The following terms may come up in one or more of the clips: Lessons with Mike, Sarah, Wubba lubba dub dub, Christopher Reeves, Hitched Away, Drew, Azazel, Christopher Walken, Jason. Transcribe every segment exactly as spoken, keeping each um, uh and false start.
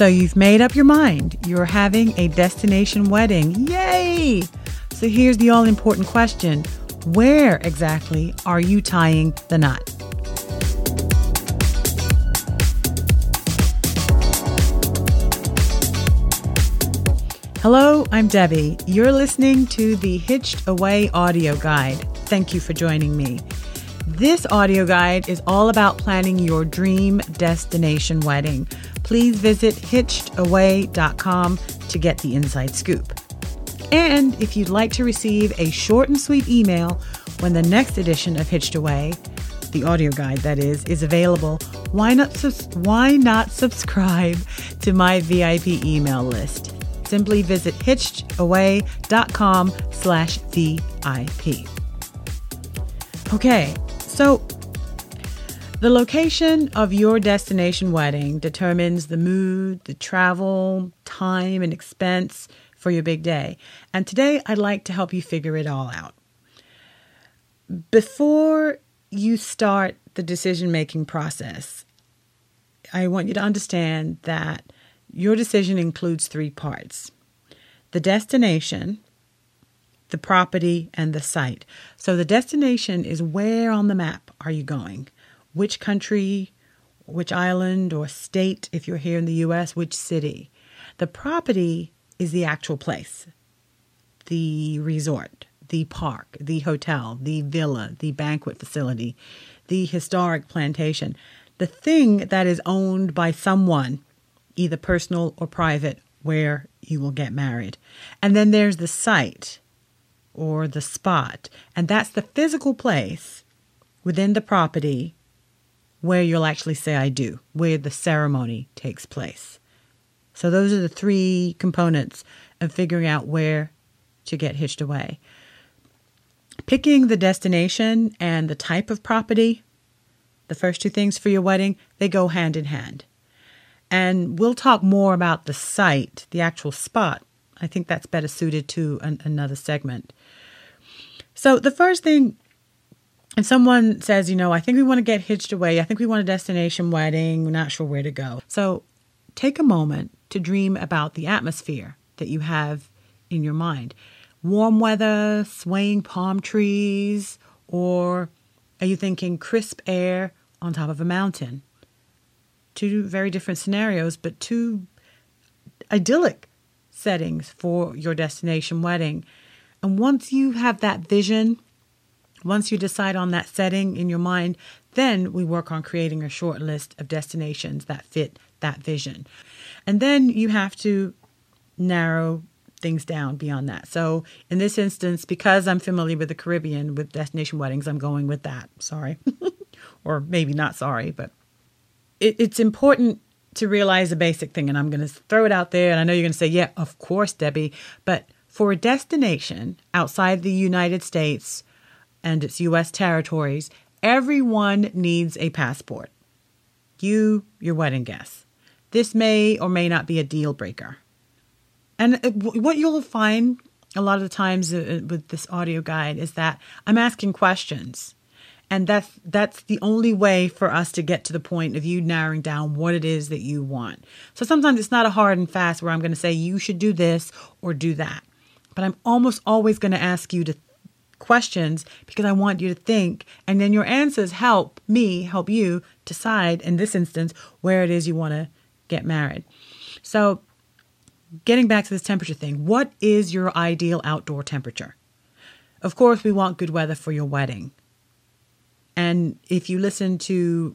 So you've made up your mind. You're having a destination wedding. Yay! So here's the all-important question. Where exactly are you tying the knot? Hello, I'm Debbie. You're listening to the Hitched Away audio guide. Thank you for joining me. This audio guide is all about planning your dream destination wedding. Please visit hitched away dot com to get the inside scoop. And if you'd like to receive a short and sweet email when the next edition of Hitched Away, the audio guide that is, is available, why not, subs- why not subscribe to my V I P email list? Simply visit hitched away dot com slash V I P. Okay, so the location of your destination wedding determines the mood, the travel, time, and expense for your big day. And today I'd like to help you figure it all out. Before you start the decision-making process, I want you to understand that your decision includes three parts: the destination, the property, and the site. So the destination is where on the map are you going? Which country, which island or state, if you're here in the U S, which city? The property is the actual place, the resort, the park, the hotel, the villa, the banquet facility, the historic plantation, the thing that is owned by someone, either personal or private, where you will get married. And then there's the site or the spot, and that's the physical place within the property where you'll actually say I do, where the ceremony takes place. So those are the three components of figuring out where to get hitched away. Picking the destination and the type of property, the first two things for your wedding, they go hand in hand. And we'll talk more about the site, the actual spot. I think that's better suited to an, another segment. So the first thing, if someone says, you know, I think we want to get hitched away. I think we want a destination wedding. We're not sure where to go. So take a moment to dream about the atmosphere that you have in your mind. Warm weather, swaying palm trees, or are you thinking crisp air on top of a mountain? Two very different scenarios, but two idyllic settings for your destination wedding. And once you have that vision, once you decide on that setting in your mind, then we work on creating a short list of destinations that fit that vision. And then you have to narrow things down beyond that. So in this instance, because I'm familiar with the Caribbean with destination weddings, I'm going with that. Sorry. Or maybe not sorry, but it, it's important to realize a basic thing. And I'm going to throw it out there. And I know you're going to say, yeah, of course, Debbie. But for a destination outside the United States and its U S territories, everyone needs a passport. You, your wedding guests. This may or may not be a deal breaker. And what you'll find a lot of the times with this audio guide is that I'm asking questions. And that's, that's the only way for us to get to the point of you narrowing down what it is that you want. So sometimes it's not a hard and fast where I'm going to say you should do this or do that. But I'm almost always going to ask you to questions because I want you to think, and then your answers help me, help you decide in this instance where it is you want to get married. So getting back to this temperature thing, what is your ideal outdoor temperature? Of course, we want good weather for your wedding. And if you listen to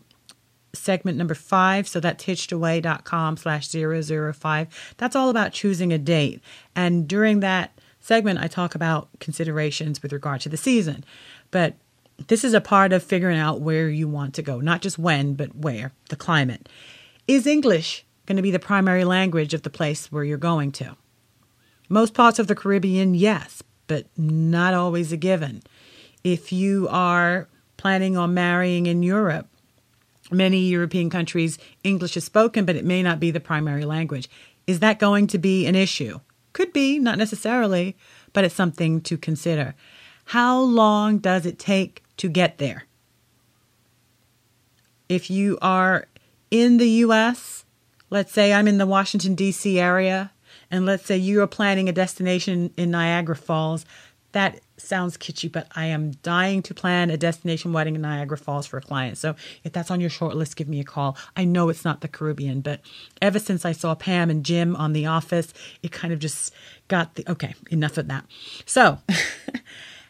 segment number five, so that's hitched away dot com slash zero zero five, that's all about choosing a date. And during that segment, I talk about considerations with regard to the season. But this is a part of figuring out where you want to go, not just when, but where, the climate. Is English going to be the primary language of the place where you're going to? Most parts of the Caribbean, yes, but not always a given. If you are planning on marrying in Europe, many European countries, English is spoken, but it may not be the primary language. Is that going to be an issue? Could be, not necessarily, but it's something to consider. How long does it take to get there? If you are in the U S Let's say I'm in the Washington, D C area, and let's say you are planning a destination in Niagara Falls. That sounds kitschy, but I am dying to plan a destination wedding in Niagara Falls for a client. So if that's on your short list, give me a call. I know it's not the Caribbean, but ever since I saw Pam and Jim on The Office, it kind of just got the, okay, enough of that. So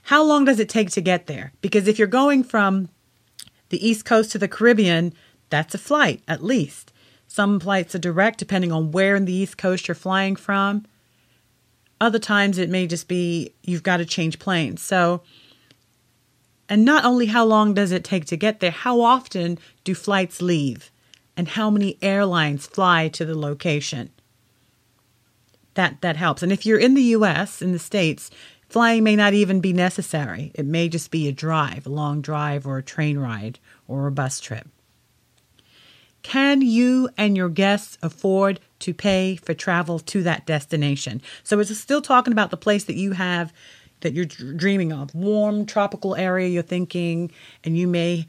how long does it take to get there? Because if you're going from the East Coast to the Caribbean, that's a flight at least. Some flights are direct depending on where in the East Coast you're flying from. Other times it may just be you've got to change planes. So, and not only how long does it take to get there, how often do flights leave? And how many airlines fly to the location? That that helps. And if you're in the U S, in the States, flying may not even be necessary. It may just be a drive, a long drive or a train ride or a bus trip. Can you and your guests afford to pay for travel to that destination? So it's still talking about the place that you have, that you're dreaming of, warm, tropical area you're thinking, and you may,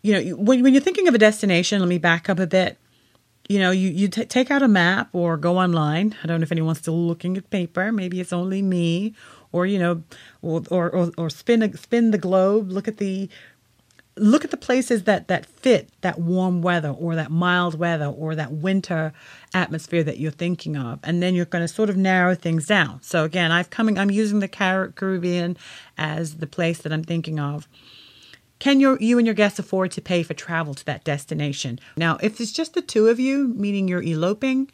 you know, when, when you're thinking of a destination, let me back up a bit. You know, you, you t- take out a map or go online. I don't know if anyone's still looking at paper. Maybe it's only me, or, you know, or, or, or, or spin, spin the globe, look at the Look at the places that, that fit that warm weather or that mild weather or that winter atmosphere that you're thinking of. And then you're going to sort of narrow things down. So again, I've coming, I'm using the Caribbean as the place that I'm thinking of. Can your, you and your guests afford to pay for travel to that destination? Now, if it's just the two of you, meaning you're eloping,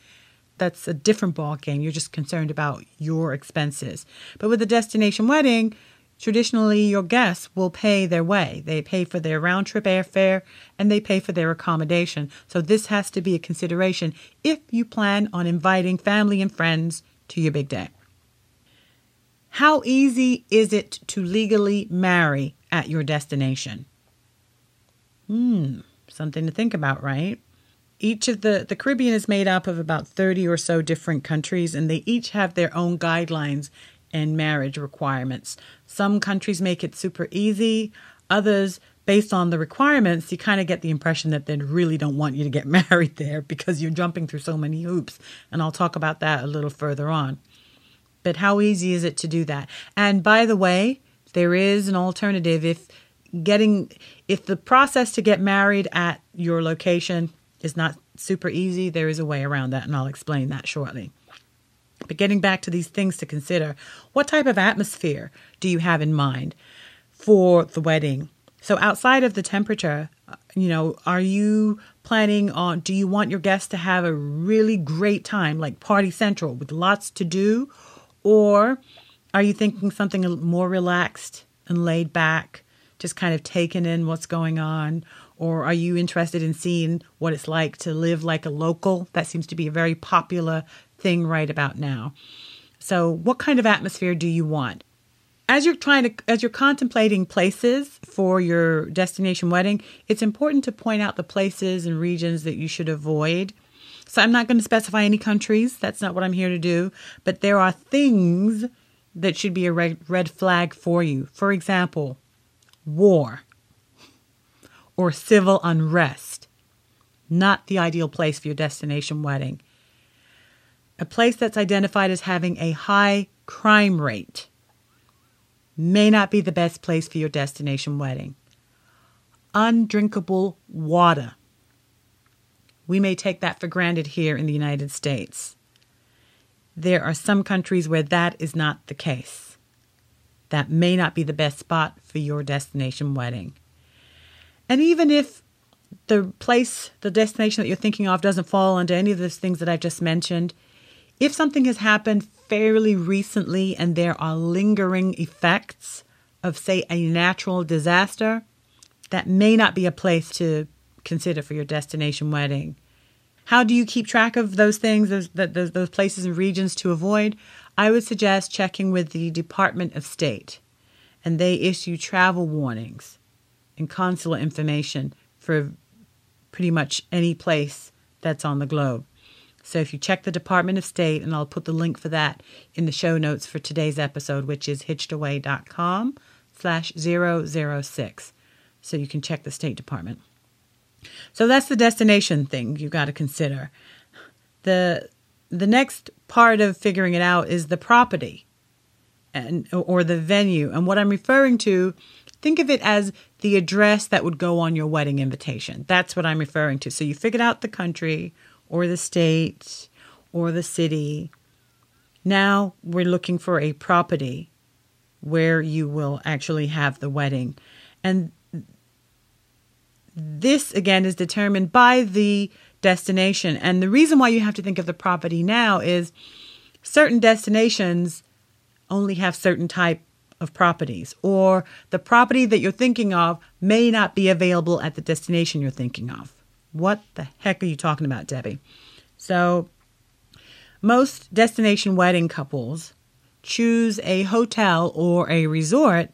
that's a different ball game. You're just concerned about your expenses. But with a destination wedding, traditionally, your guests will pay their way. They pay for their round-trip airfare, and they pay for their accommodation. So this has to be a consideration if you plan on inviting family and friends to your big day. How easy is it to legally marry at your destination? Hmm, something to think about, right? Each of the, the Caribbean is made up of about thirty or so different countries, and they each have their own guidelines and marriage requirements. Some countries make it super easy. Others, based on the requirements, you kind of get the impression that they really don't want you to get married there because you're jumping through so many hoops. And I'll talk about that a little further on. But how easy is it to do that? And by the way, there is an alternative. If getting, if the process to get married at your location is not super easy, there is a way around that, and I'll explain that shortly. But getting back to these things to consider, what type of atmosphere do you have in mind for the wedding? So outside of the temperature, you know, are you planning on, do you want your guests to have a really great time, like Party Central with lots to do? Or are you thinking something more relaxed and laid back, just kind of taking in what's going on? Or are you interested in seeing what it's like to live like a local? That seems to be a very popular thing right about now. So what kind of atmosphere do you want? As you're trying to, as you're contemplating places for your destination wedding, it's important to point out the places and regions that you should avoid. So I'm not going to specify any countries. That's not what I'm here to do. But there are things that should be a red, red flag for you. For example, war or civil unrest. Not the ideal place for your destination wedding. A place that's identified as having a high crime rate may not be the best place for your destination wedding. Undrinkable water. We may take that for granted here in the United States. There are some countries where that is not the case. That may not be the best spot for your destination wedding. And even if the place, the destination that you're thinking of doesn't fall under any of those things that I've just mentioned, if something has happened fairly recently and there are lingering effects of, say, a natural disaster, that may not be a place to consider for your destination wedding. How do you keep track of those things, those, those, those places and regions to avoid? I would suggest checking with the Department of State, and they issue travel warnings and consular information for pretty much any place that's on the globe. So if you check the Department of State, and I'll put the link for that in the show notes for today's episode, which is hitched away dot com slash zero zero six. So you can check the State Department. So that's the destination thing you've got to consider. The the next part of figuring it out is the property and or the venue. And what I'm referring to, think of it as the address that would go on your wedding invitation. That's what I'm referring to. So you figured out the country or the state or the city. Now we're looking for a property where you will actually have the wedding. And this, again, is determined by the destination. And the reason why you have to think of the property now is certain destinations only have certain type of properties, or the property that you're thinking of may not be available at the destination you're thinking of. What the heck are you talking about, Debbie? So most destination wedding couples choose a hotel or a resort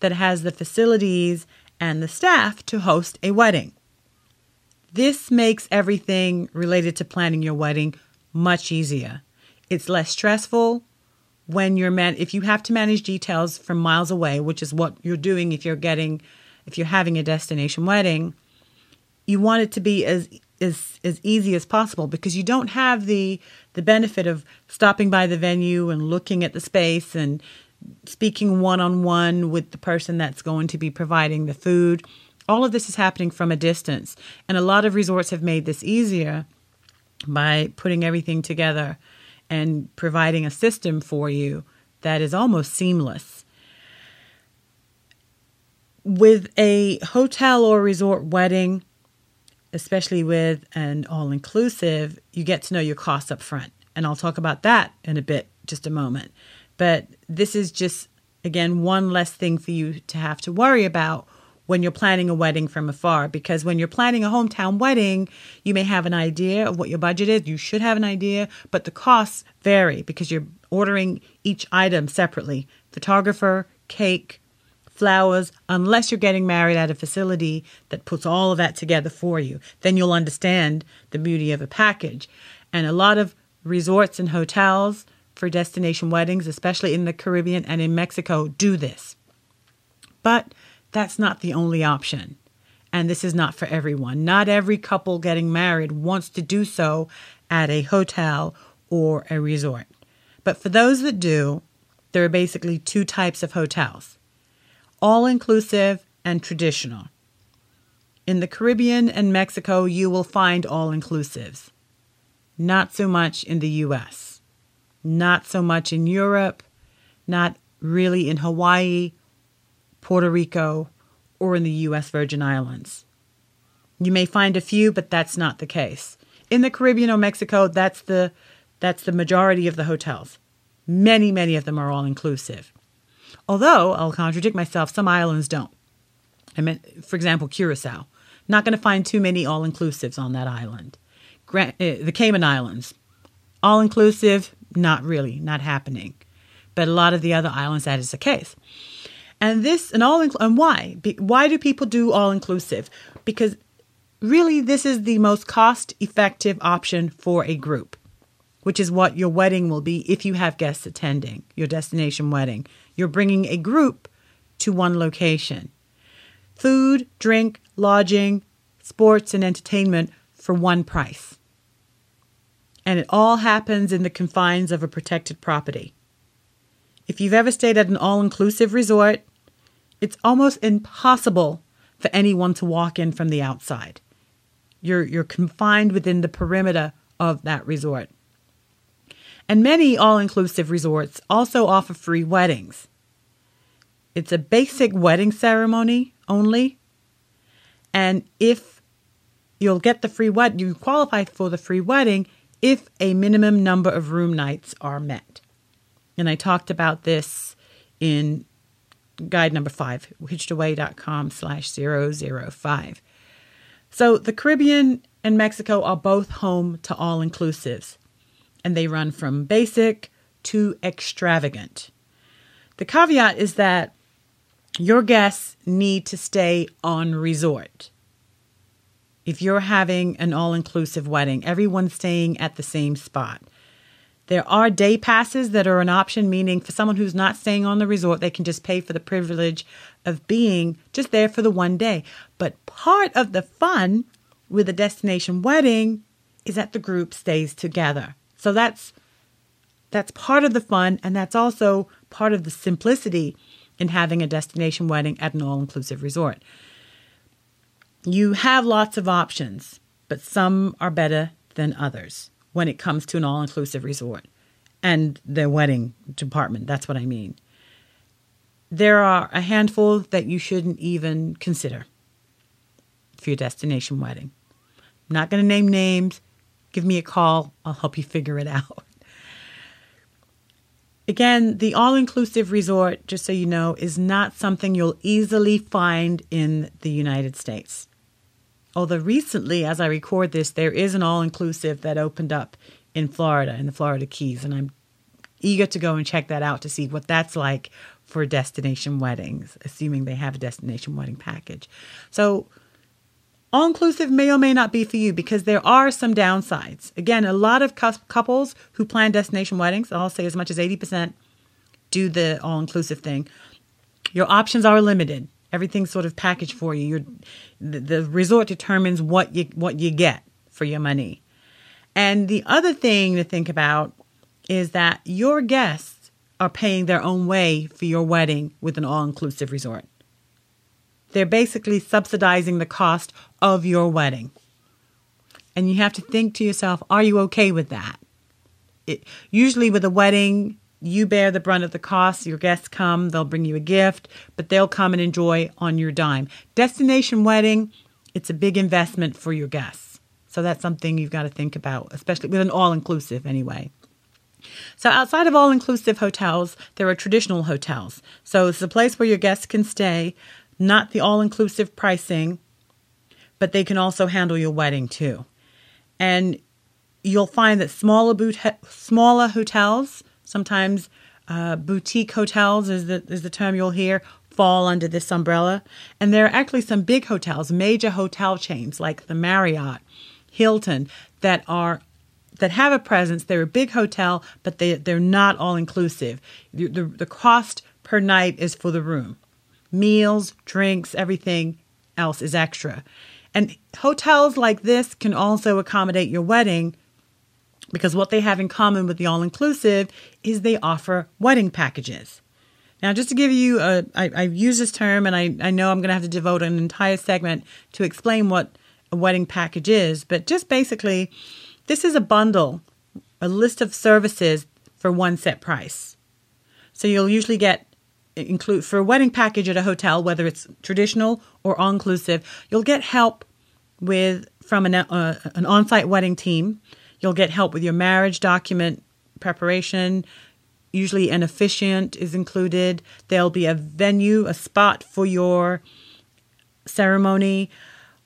that has the facilities and the staff to host a wedding. This makes everything related to planning your wedding much easier. It's less stressful when you're man if you have to manage details from miles away, which is what you're doing if you're getting if you're having a destination wedding. You want it to be as as as easy as possible because you don't have the the benefit of stopping by the venue and looking at the space and speaking one-on-one with the person that's going to be providing the food. All of this is happening from a distance. And a lot of resorts have made this easier by putting everything together and providing a system for you that is almost seamless. With a hotel or resort wedding, especially with an all-inclusive, you get to know your costs up front. And I'll talk about that in a bit, just a moment. But this is just, again, one less thing for you to have to worry about when you're planning a wedding from afar. Because when you're planning a hometown wedding, you may have an idea of what your budget is. You should have an idea, but the costs vary because you're ordering each item separately. Photographer, cake, flowers, unless you're getting married at a facility that puts all of that together for you. Then you'll understand the beauty of a package. And a lot of resorts and hotels for destination weddings, especially in the Caribbean and in Mexico, do this. But that's not the only option. And this is not for everyone. Not every couple getting married wants to do so at a hotel or a resort. But for those that do, there are basically two types of hotels: all-inclusive and traditional. In the Caribbean and Mexico, you will find all-inclusives. Not so much in the U S Not so much in Europe, not really in Hawaii, Puerto Rico, or in the U S Virgin Islands. You may find a few, but that's not the case. In the Caribbean or Mexico, that's the, that's the majority of the hotels. Many, many of them are all-inclusive. Although, I'll contradict myself, some islands don't. I mean, for example, Curacao. Not going to find too many all-inclusives on that island. Gran- uh, the Cayman Islands, all-inclusive, not really, not happening. But a lot of the other islands, that is the case. And this, and all, and why? Be, why do people do all-inclusive? Because really, this is the most cost-effective option for a group, which is what your wedding will be if you have guests attending your destination wedding. You're bringing a group to one location. Food, drink, lodging, sports, and entertainment for one price. And it all happens in the confines of a protected property. If you've ever stayed at an all-inclusive resort, it's almost impossible for anyone to walk in from the outside. You're, you're confined within the perimeter of that resort. And many all-inclusive resorts also offer free weddings. It's a basic wedding ceremony only. And if you'll get the free wed- you qualify for the free wedding if a minimum number of room nights are met. And I talked about this in guide number five, hitchedaway.com slash 005. So the Caribbean and Mexico are both home to all-inclusives, and they run from basic to extravagant. The caveat is that your guests need to stay on resort. If you're having an all-inclusive wedding, everyone's staying at the same spot. There are day passes that are an option, meaning for someone who's not staying on the resort, they can just pay for the privilege of being just there for the one day. But part of the fun with a destination wedding is that the group stays together. So that's that's part of the fun, and that's also part of the simplicity in having a destination wedding at an all-inclusive resort. You have lots of options, but some are better than others when it comes to an all-inclusive resort and their wedding department. That's what I mean. There are a handful that you shouldn't even consider for your destination wedding. I'm not going to name names. Give me a call. I'll help you figure it out. Again, the all-inclusive resort, just so you know, is not something you'll easily find in the United States. Although recently, as I record this, there is an all-inclusive that opened up in Florida, in the Florida Keys, and I'm eager to go and check that out to see what that's like for destination weddings, assuming they have a destination wedding package. So all-inclusive may or may not be for you because there are some downsides. Again, a lot of couples who plan destination weddings, I'll say as much as eighty percent, do the all-inclusive thing. Your options are limited. Everything's sort of packaged for you. You're, the, the resort determines what you what you get for your money. And the other thing to think about is that your guests are paying their own way for your wedding with an all-inclusive resort. They're basically subsidizing the cost of your wedding. And you have to think to yourself, are you okay with that? It, usually with a wedding, you bear the brunt of the cost. Your guests come, they'll bring you a gift, but they'll come and enjoy on your dime. Destination wedding, it's a big investment for your guests. So that's something you've got to think about, especially with an all-inclusive anyway. So outside of all-inclusive hotels, there are traditional hotels. So it's a place where your guests can stay, not the all-inclusive pricing, but they can also handle your wedding too. And you'll find that smaller boot smaller hotels, sometimes uh, boutique hotels is the, is the term you'll hear, fall under this umbrella. And there are actually some big hotels, major hotel chains like the Marriott, Hilton, that are that have a presence. They're a big hotel, but they, they're not all-inclusive. The, the, the cost per night is for the room. Meals, drinks, everything else is extra. And hotels like this can also accommodate your wedding because what they have in common with the all-inclusive is they offer wedding packages. Now, just to give you, a, I, I use this term, and I, I know I'm going to have to devote an entire segment to explain what a wedding package is, but just basically, this is a bundle, a list of services for one set price. So you'll usually get include for a wedding package at a hotel, whether it's traditional or all-inclusive, you'll get help with from an, uh, an on-site wedding team. You'll get help with your marriage document preparation. Usually an officiant is included. There'll be a venue, a spot for your ceremony.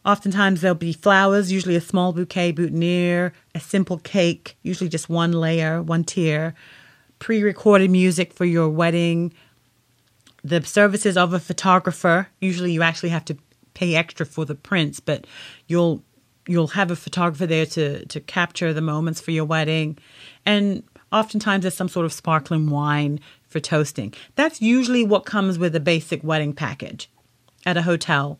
Oftentimes there'll be flowers, usually a small bouquet, boutonniere, a simple cake, usually just one layer, one tier, pre-recorded music for your wedding, the services of a photographer. Usually you actually have to pay extra for the prints, but you'll you'll have a photographer there to, to capture the moments for your wedding. And oftentimes there's some sort of sparkling wine for toasting. That's usually what comes with a basic wedding package at a hotel,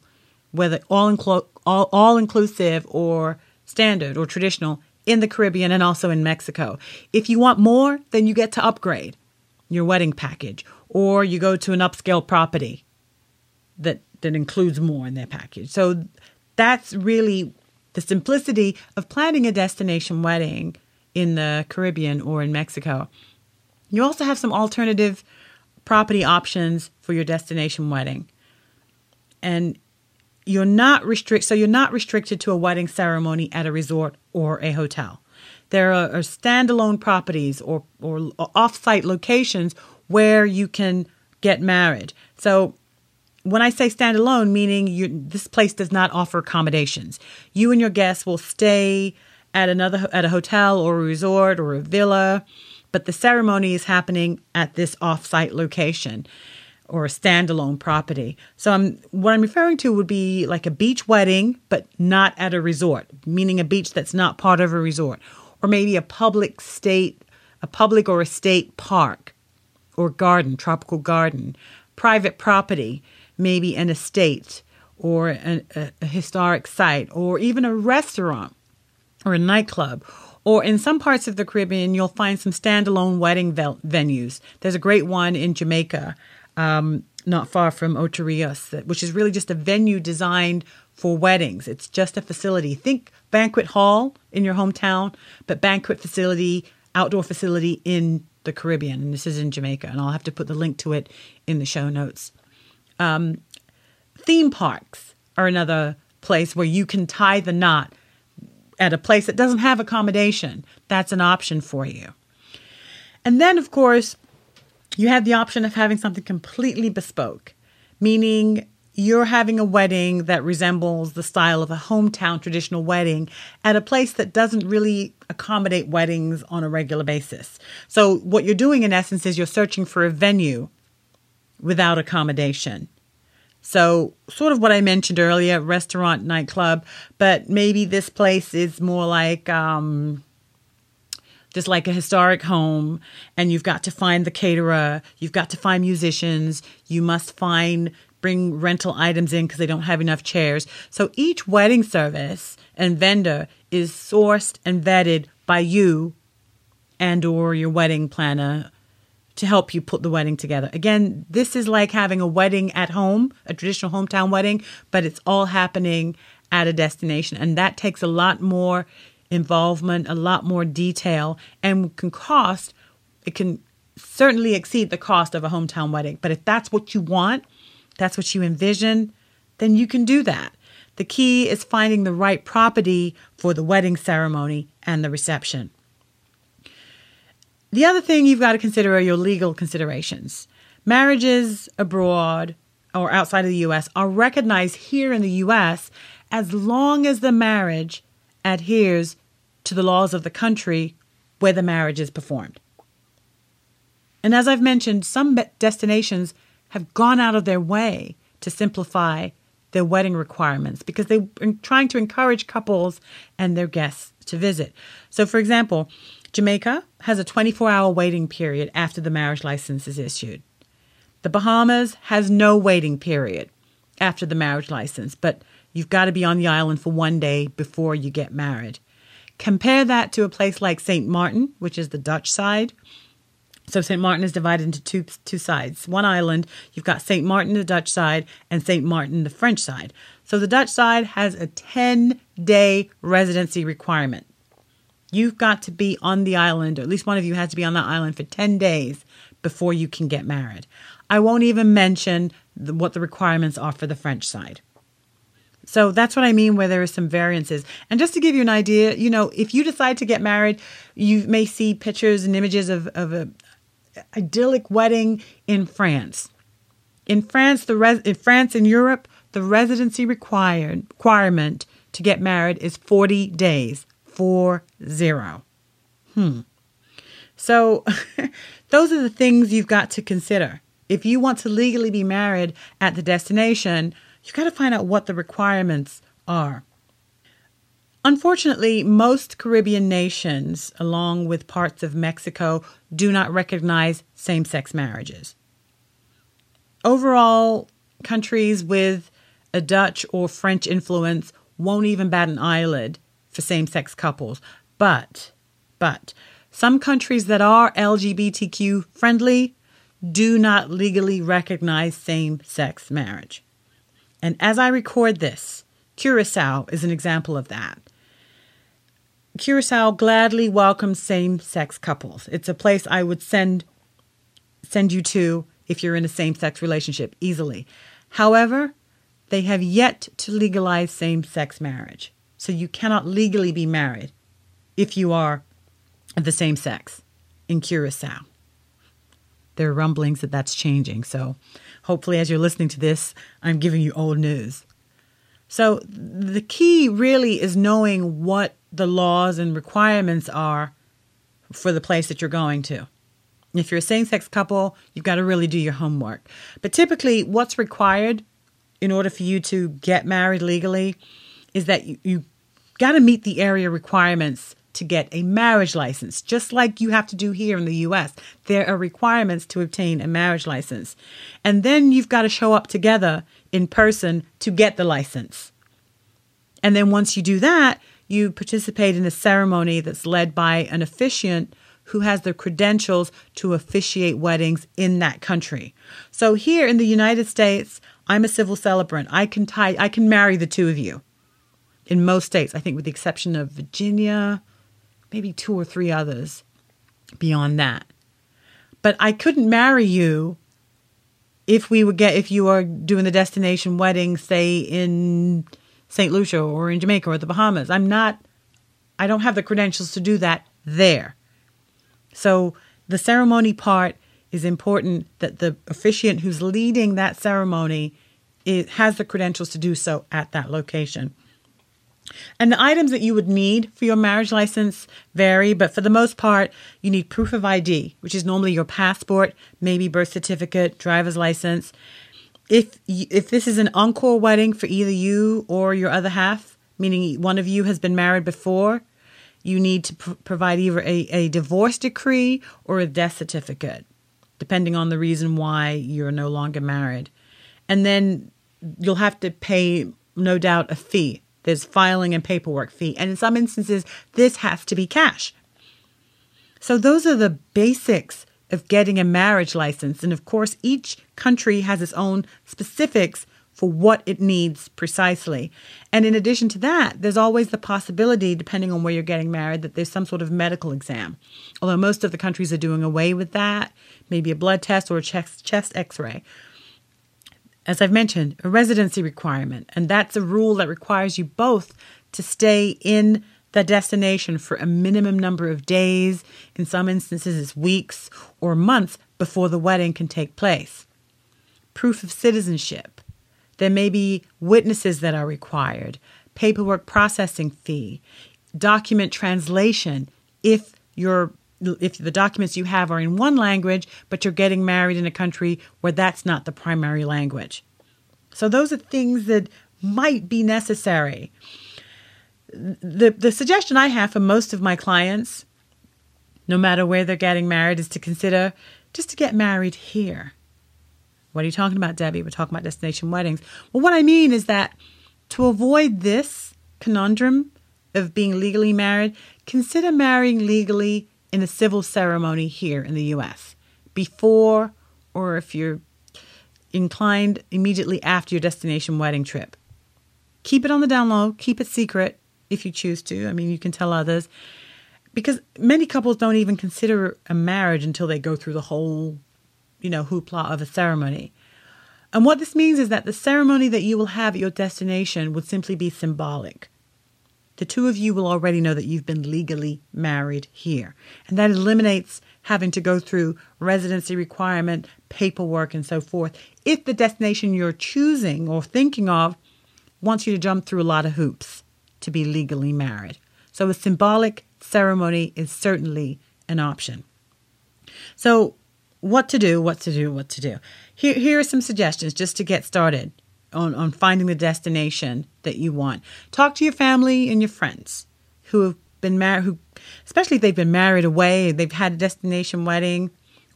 whether all inclu- all, all inclusive or standard or traditional in the Caribbean and also in Mexico. If you want more, then you get to upgrade your wedding package, or you go to an upscale property that, that includes more in their package. So that's really the simplicity of planning a destination wedding in the Caribbean or in Mexico. You also have some alternative property options for your destination wedding. And you're not restrict, so you're not restricted to a wedding ceremony at a resort or a hotel. There are, are standalone properties or, or, or off-site locations where you can get married. So when I say standalone, meaning you, this place does not offer accommodations. You and your guests will stay at another at a hotel or a resort or a villa, but the ceremony is happening at this off-site location or a standalone property. So I'm, what I'm referring to would be like a beach wedding, but not at a resort, meaning a beach that's not part of a resort, or maybe a public state, a public or a state park or garden, tropical garden, private property, maybe an estate, or a, a, a historic site, or even a restaurant or a nightclub. Or in some parts of the Caribbean, you'll find some standalone wedding ve- venues. There's a great one in Jamaica, um, not far from Ocho Rios, which is really just a venue designed for weddings. It's just a facility. Think banquet hall in your hometown, but banquet facility, outdoor facility in the Caribbean. And this is in Jamaica. And I'll have to put the link to it in the show notes. Um, theme parks are another place where you can tie the knot at a place that doesn't have accommodation. That's an option for you. And then, of course, you have the option of having something completely bespoke, meaning you're having a wedding that resembles the style of a hometown traditional wedding at a place that doesn't really accommodate weddings on a regular basis. So what you're doing, in essence, is you're searching for a venue without accommodation. So sort of what I mentioned earlier, restaurant, nightclub, but maybe this place is more like um, just like a historic home, and you've got to find the caterer, you've got to find musicians, you must find... bring rental items in because they don't have enough chairs. So each wedding service and vendor is sourced and vetted by you and or your wedding planner to help you put the wedding together. Again, this is like having a wedding at home, a traditional hometown wedding, but it's all happening at a destination. And that takes a lot more involvement, a lot more detail, and can cost, it can certainly exceed the cost of a hometown wedding. But if that's what you want, that's what you envision, then you can do that. The key is finding the right property for the wedding ceremony and the reception. The other thing you've got to consider are your legal considerations. Marriages abroad or outside of the U S are recognized here in the U S as long as the marriage adheres to the laws of the country where the marriage is performed. And as I've mentioned, some destinations have gone out of their way to simplify their wedding requirements because they're trying to encourage couples and their guests to visit. So, for example, Jamaica has a twenty-four hour waiting period after the marriage license is issued. The Bahamas has no waiting period after the marriage license, but you've got to be on the island for one day before you get married. Compare that to a place like Saint Martin, which is the Dutch side. So Saint Martin is divided into two two sides. One island, you've got Saint Martin, the Dutch side, and Saint Martin, the French side. So the Dutch side has a ten day residency requirement. You've got to be on the island, or at least one of you has to be on the island for ten days before you can get married. I won't even mention the, what the requirements are for the French side. So that's what I mean where there are some variances. And just to give you an idea, you know, if you decide to get married, you may see pictures and images of, of a idyllic wedding in France. In France, the res- in France and Europe, the residency required requirement to get married is forty days, four zero. Hmm. So those are the things you've got to consider. If you want to legally be married at the destination, you've got to find out what the requirements are. Unfortunately, most Caribbean nations, along with parts of Mexico, do not recognize same-sex marriages. Overall, countries with a Dutch or French influence won't even bat an eyelid for same-sex couples. But, but, some countries that are L G B T Q friendly do not legally recognize same-sex marriage. And as I record this, Curacao is an example of that. Curacao gladly welcomes same-sex couples. It's a place I would send send you to if you're in a same-sex relationship easily. However, they have yet to legalize same-sex marriage. So you cannot legally be married if you are of the same sex in Curacao. There are rumblings that that's changing. So hopefully as you're listening to this, I'm giving you old news. So the key really is knowing what the laws and requirements are for the place that you're going to. If you're a same-sex couple, you've got to really do your homework. But typically what's required in order for you to get married legally is that you, you got to meet the area requirements to get a marriage license, just like you have to do here in the U S There are requirements to obtain a marriage license. And then you've got to show up together in person to get the license. And then once you do that, you participate in a ceremony that's led by an officiant who has the credentials to officiate weddings in that country. So here in the United States, I'm a civil celebrant. I can tie, I can marry the two of you in most states, I think with the exception of Virginia, maybe two or three others beyond that. But I couldn't marry you if we would get, if you are doing the destination wedding, say in Saint Lucia or in Jamaica or the Bahamas. I'm not, I don't have the credentials to do that there. So the ceremony part is important, that the officiant who's leading that ceremony is, has the credentials to do so at that location. And the items that you would need for your marriage license vary, but for the most part, you need proof of I D, which is normally your passport, maybe birth certificate, driver's license. If, if this is an encore wedding for either you or your other half, meaning one of you has been married before, you need to pr- provide either a, a divorce decree or a death certificate, depending on the reason why you're no longer married. And then you'll have to pay, no doubt, a fee. There's filing and paperwork fee. And in some instances, this has to be cash. So those are the basics of getting a marriage license. And of course, each country has its own specifics for what it needs precisely. And in addition to that, there's always the possibility, depending on where you're getting married, that there's some sort of medical exam. Although most of the countries are doing away with that, maybe a blood test or a chest, chest x-ray. As I've mentioned, a residency requirement. And that's a rule that requires you both to stay in the destination for a minimum number of days. In some instances, it's weeks or months before the wedding can take place. Proof of citizenship. There may be witnesses that are required, paperwork processing fee, document translation if you're, if the documents you have are in one language, but you're getting married in a country where that's not the primary language. So those are things that might be necessary. The, the suggestion I have for most of my clients, no matter where they're getting married, is to consider just to get married here. What are you talking about, Debbie? We're talking about destination weddings. Well, what I mean is that to avoid this conundrum of being legally married, consider marrying legally in a civil ceremony here in the U S before, or if you're inclined, immediately after your destination wedding trip. Keep it on the down low. Keep it secret if you choose to. I mean, you can tell others, because many couples don't even consider a marriage until they go through the whole you know, hoopla of a ceremony. And what this means is that the ceremony that you will have at your destination would simply be symbolic. The two of you will already know that you've been legally married here. And that eliminates having to go through residency requirement, paperwork, and so forth, if the destination you're choosing or thinking of wants you to jump through a lot of hoops to be legally married. So a symbolic ceremony is certainly an option. So What to do, what to do, what to do. Here, here are some suggestions just to get started on, on finding the destination that you want. Talk to your family and your friends who have been married, who, especially if they've been married away, they've had a destination wedding,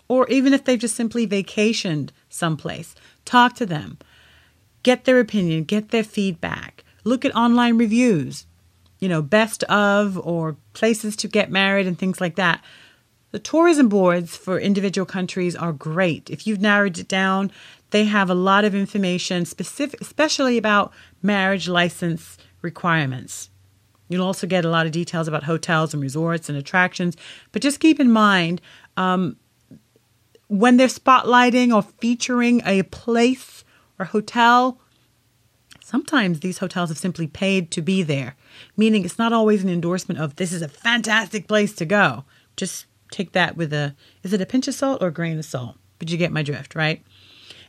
or even if they've just simply vacationed someplace. Talk to them. Get their opinion. Get their feedback. Look at online reviews, you know, best of or places to get married and things like that. The tourism boards for individual countries are great. If you've narrowed it down, they have a lot of information, specific, especially about marriage license requirements. You'll also get a lot of details about hotels and resorts and attractions. But just keep in mind, um, when they're spotlighting or featuring a place or hotel, sometimes these hotels have simply paid to be there, meaning it's not always an endorsement of this is a fantastic place to go. Just take that with a, is it a pinch of salt or a grain of salt? But you get my drift, right?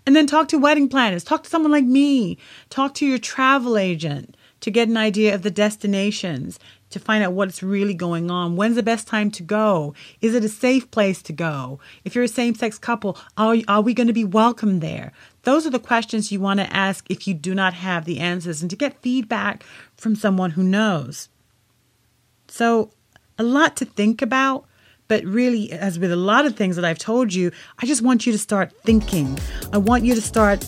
And then talk to wedding planners. Talk to someone like me. Talk to your travel agent to get an idea of the destinations, to find out what's really going on. When's the best time to go? Is it a safe place to go? If you're a same-sex couple, are, are we going to be welcome there? Those are the questions you want to ask if you do not have the answers, and to get feedback from someone who knows. So a lot to think about. But really, as with a lot of things that I've told you, I just want you to start thinking. I want you to start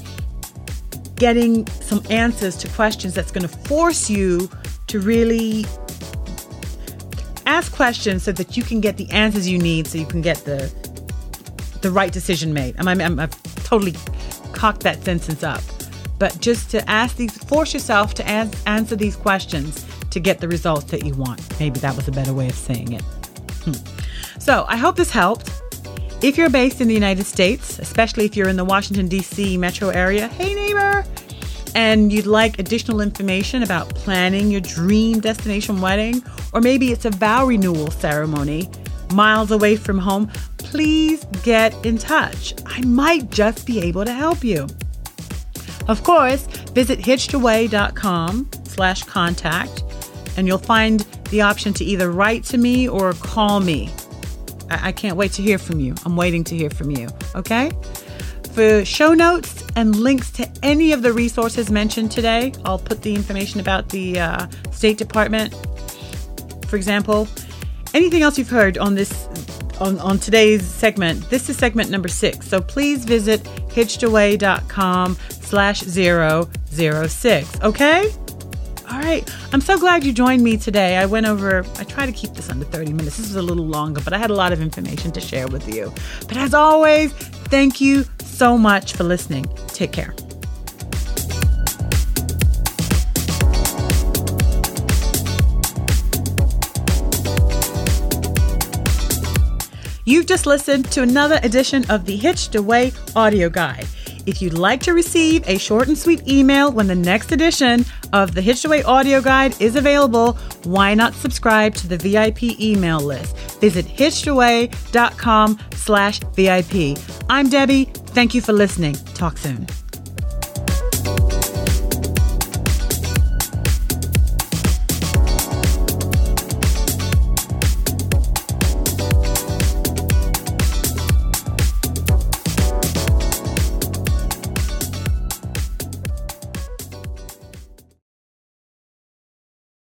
getting some answers to questions that's going to force you to really ask questions so that you can get the answers you need so you can get the the right decision made. I'm, I'm, I've totally cocked that sentence up. But just to ask these, force yourself to ask, answer these questions to get the results that you want. Maybe that was a better way of saying it. Hmm. So I hope this helped. If you're based in the United States, especially if you're in the Washington, D C metro area, hey neighbor, and you'd like additional information about planning your dream destination wedding, or maybe it's a vow renewal ceremony miles away from home, please get in touch. I might just be able to help you. Of course, visit hitchedaway.com slash contact, and you'll find the option to either write to me or call me. I can't wait to hear from you. I'm waiting to hear from you, okay? For show notes and links to any of the resources mentioned today, I'll put the information about the uh, State Department, for example. Anything else you've heard on this, on, on today's segment, this is segment number six. So please visit hitchedaway.com slash zero zero six, okay? All right. I'm so glad you joined me today. I went over, I try to keep this under thirty minutes. This was a little longer, but I had a lot of information to share with you. But as always, thank you so much for listening. Take care. You've just listened to another edition of the Hitched Away Audio Guide. If you'd like to receive a short and sweet email when the next edition of the Hitched Away Audio Guide is available, why not subscribe to the V I P email list? Visit hitchedaway.com slash VIP. I'm Debbie. Thank you for listening. Talk soon.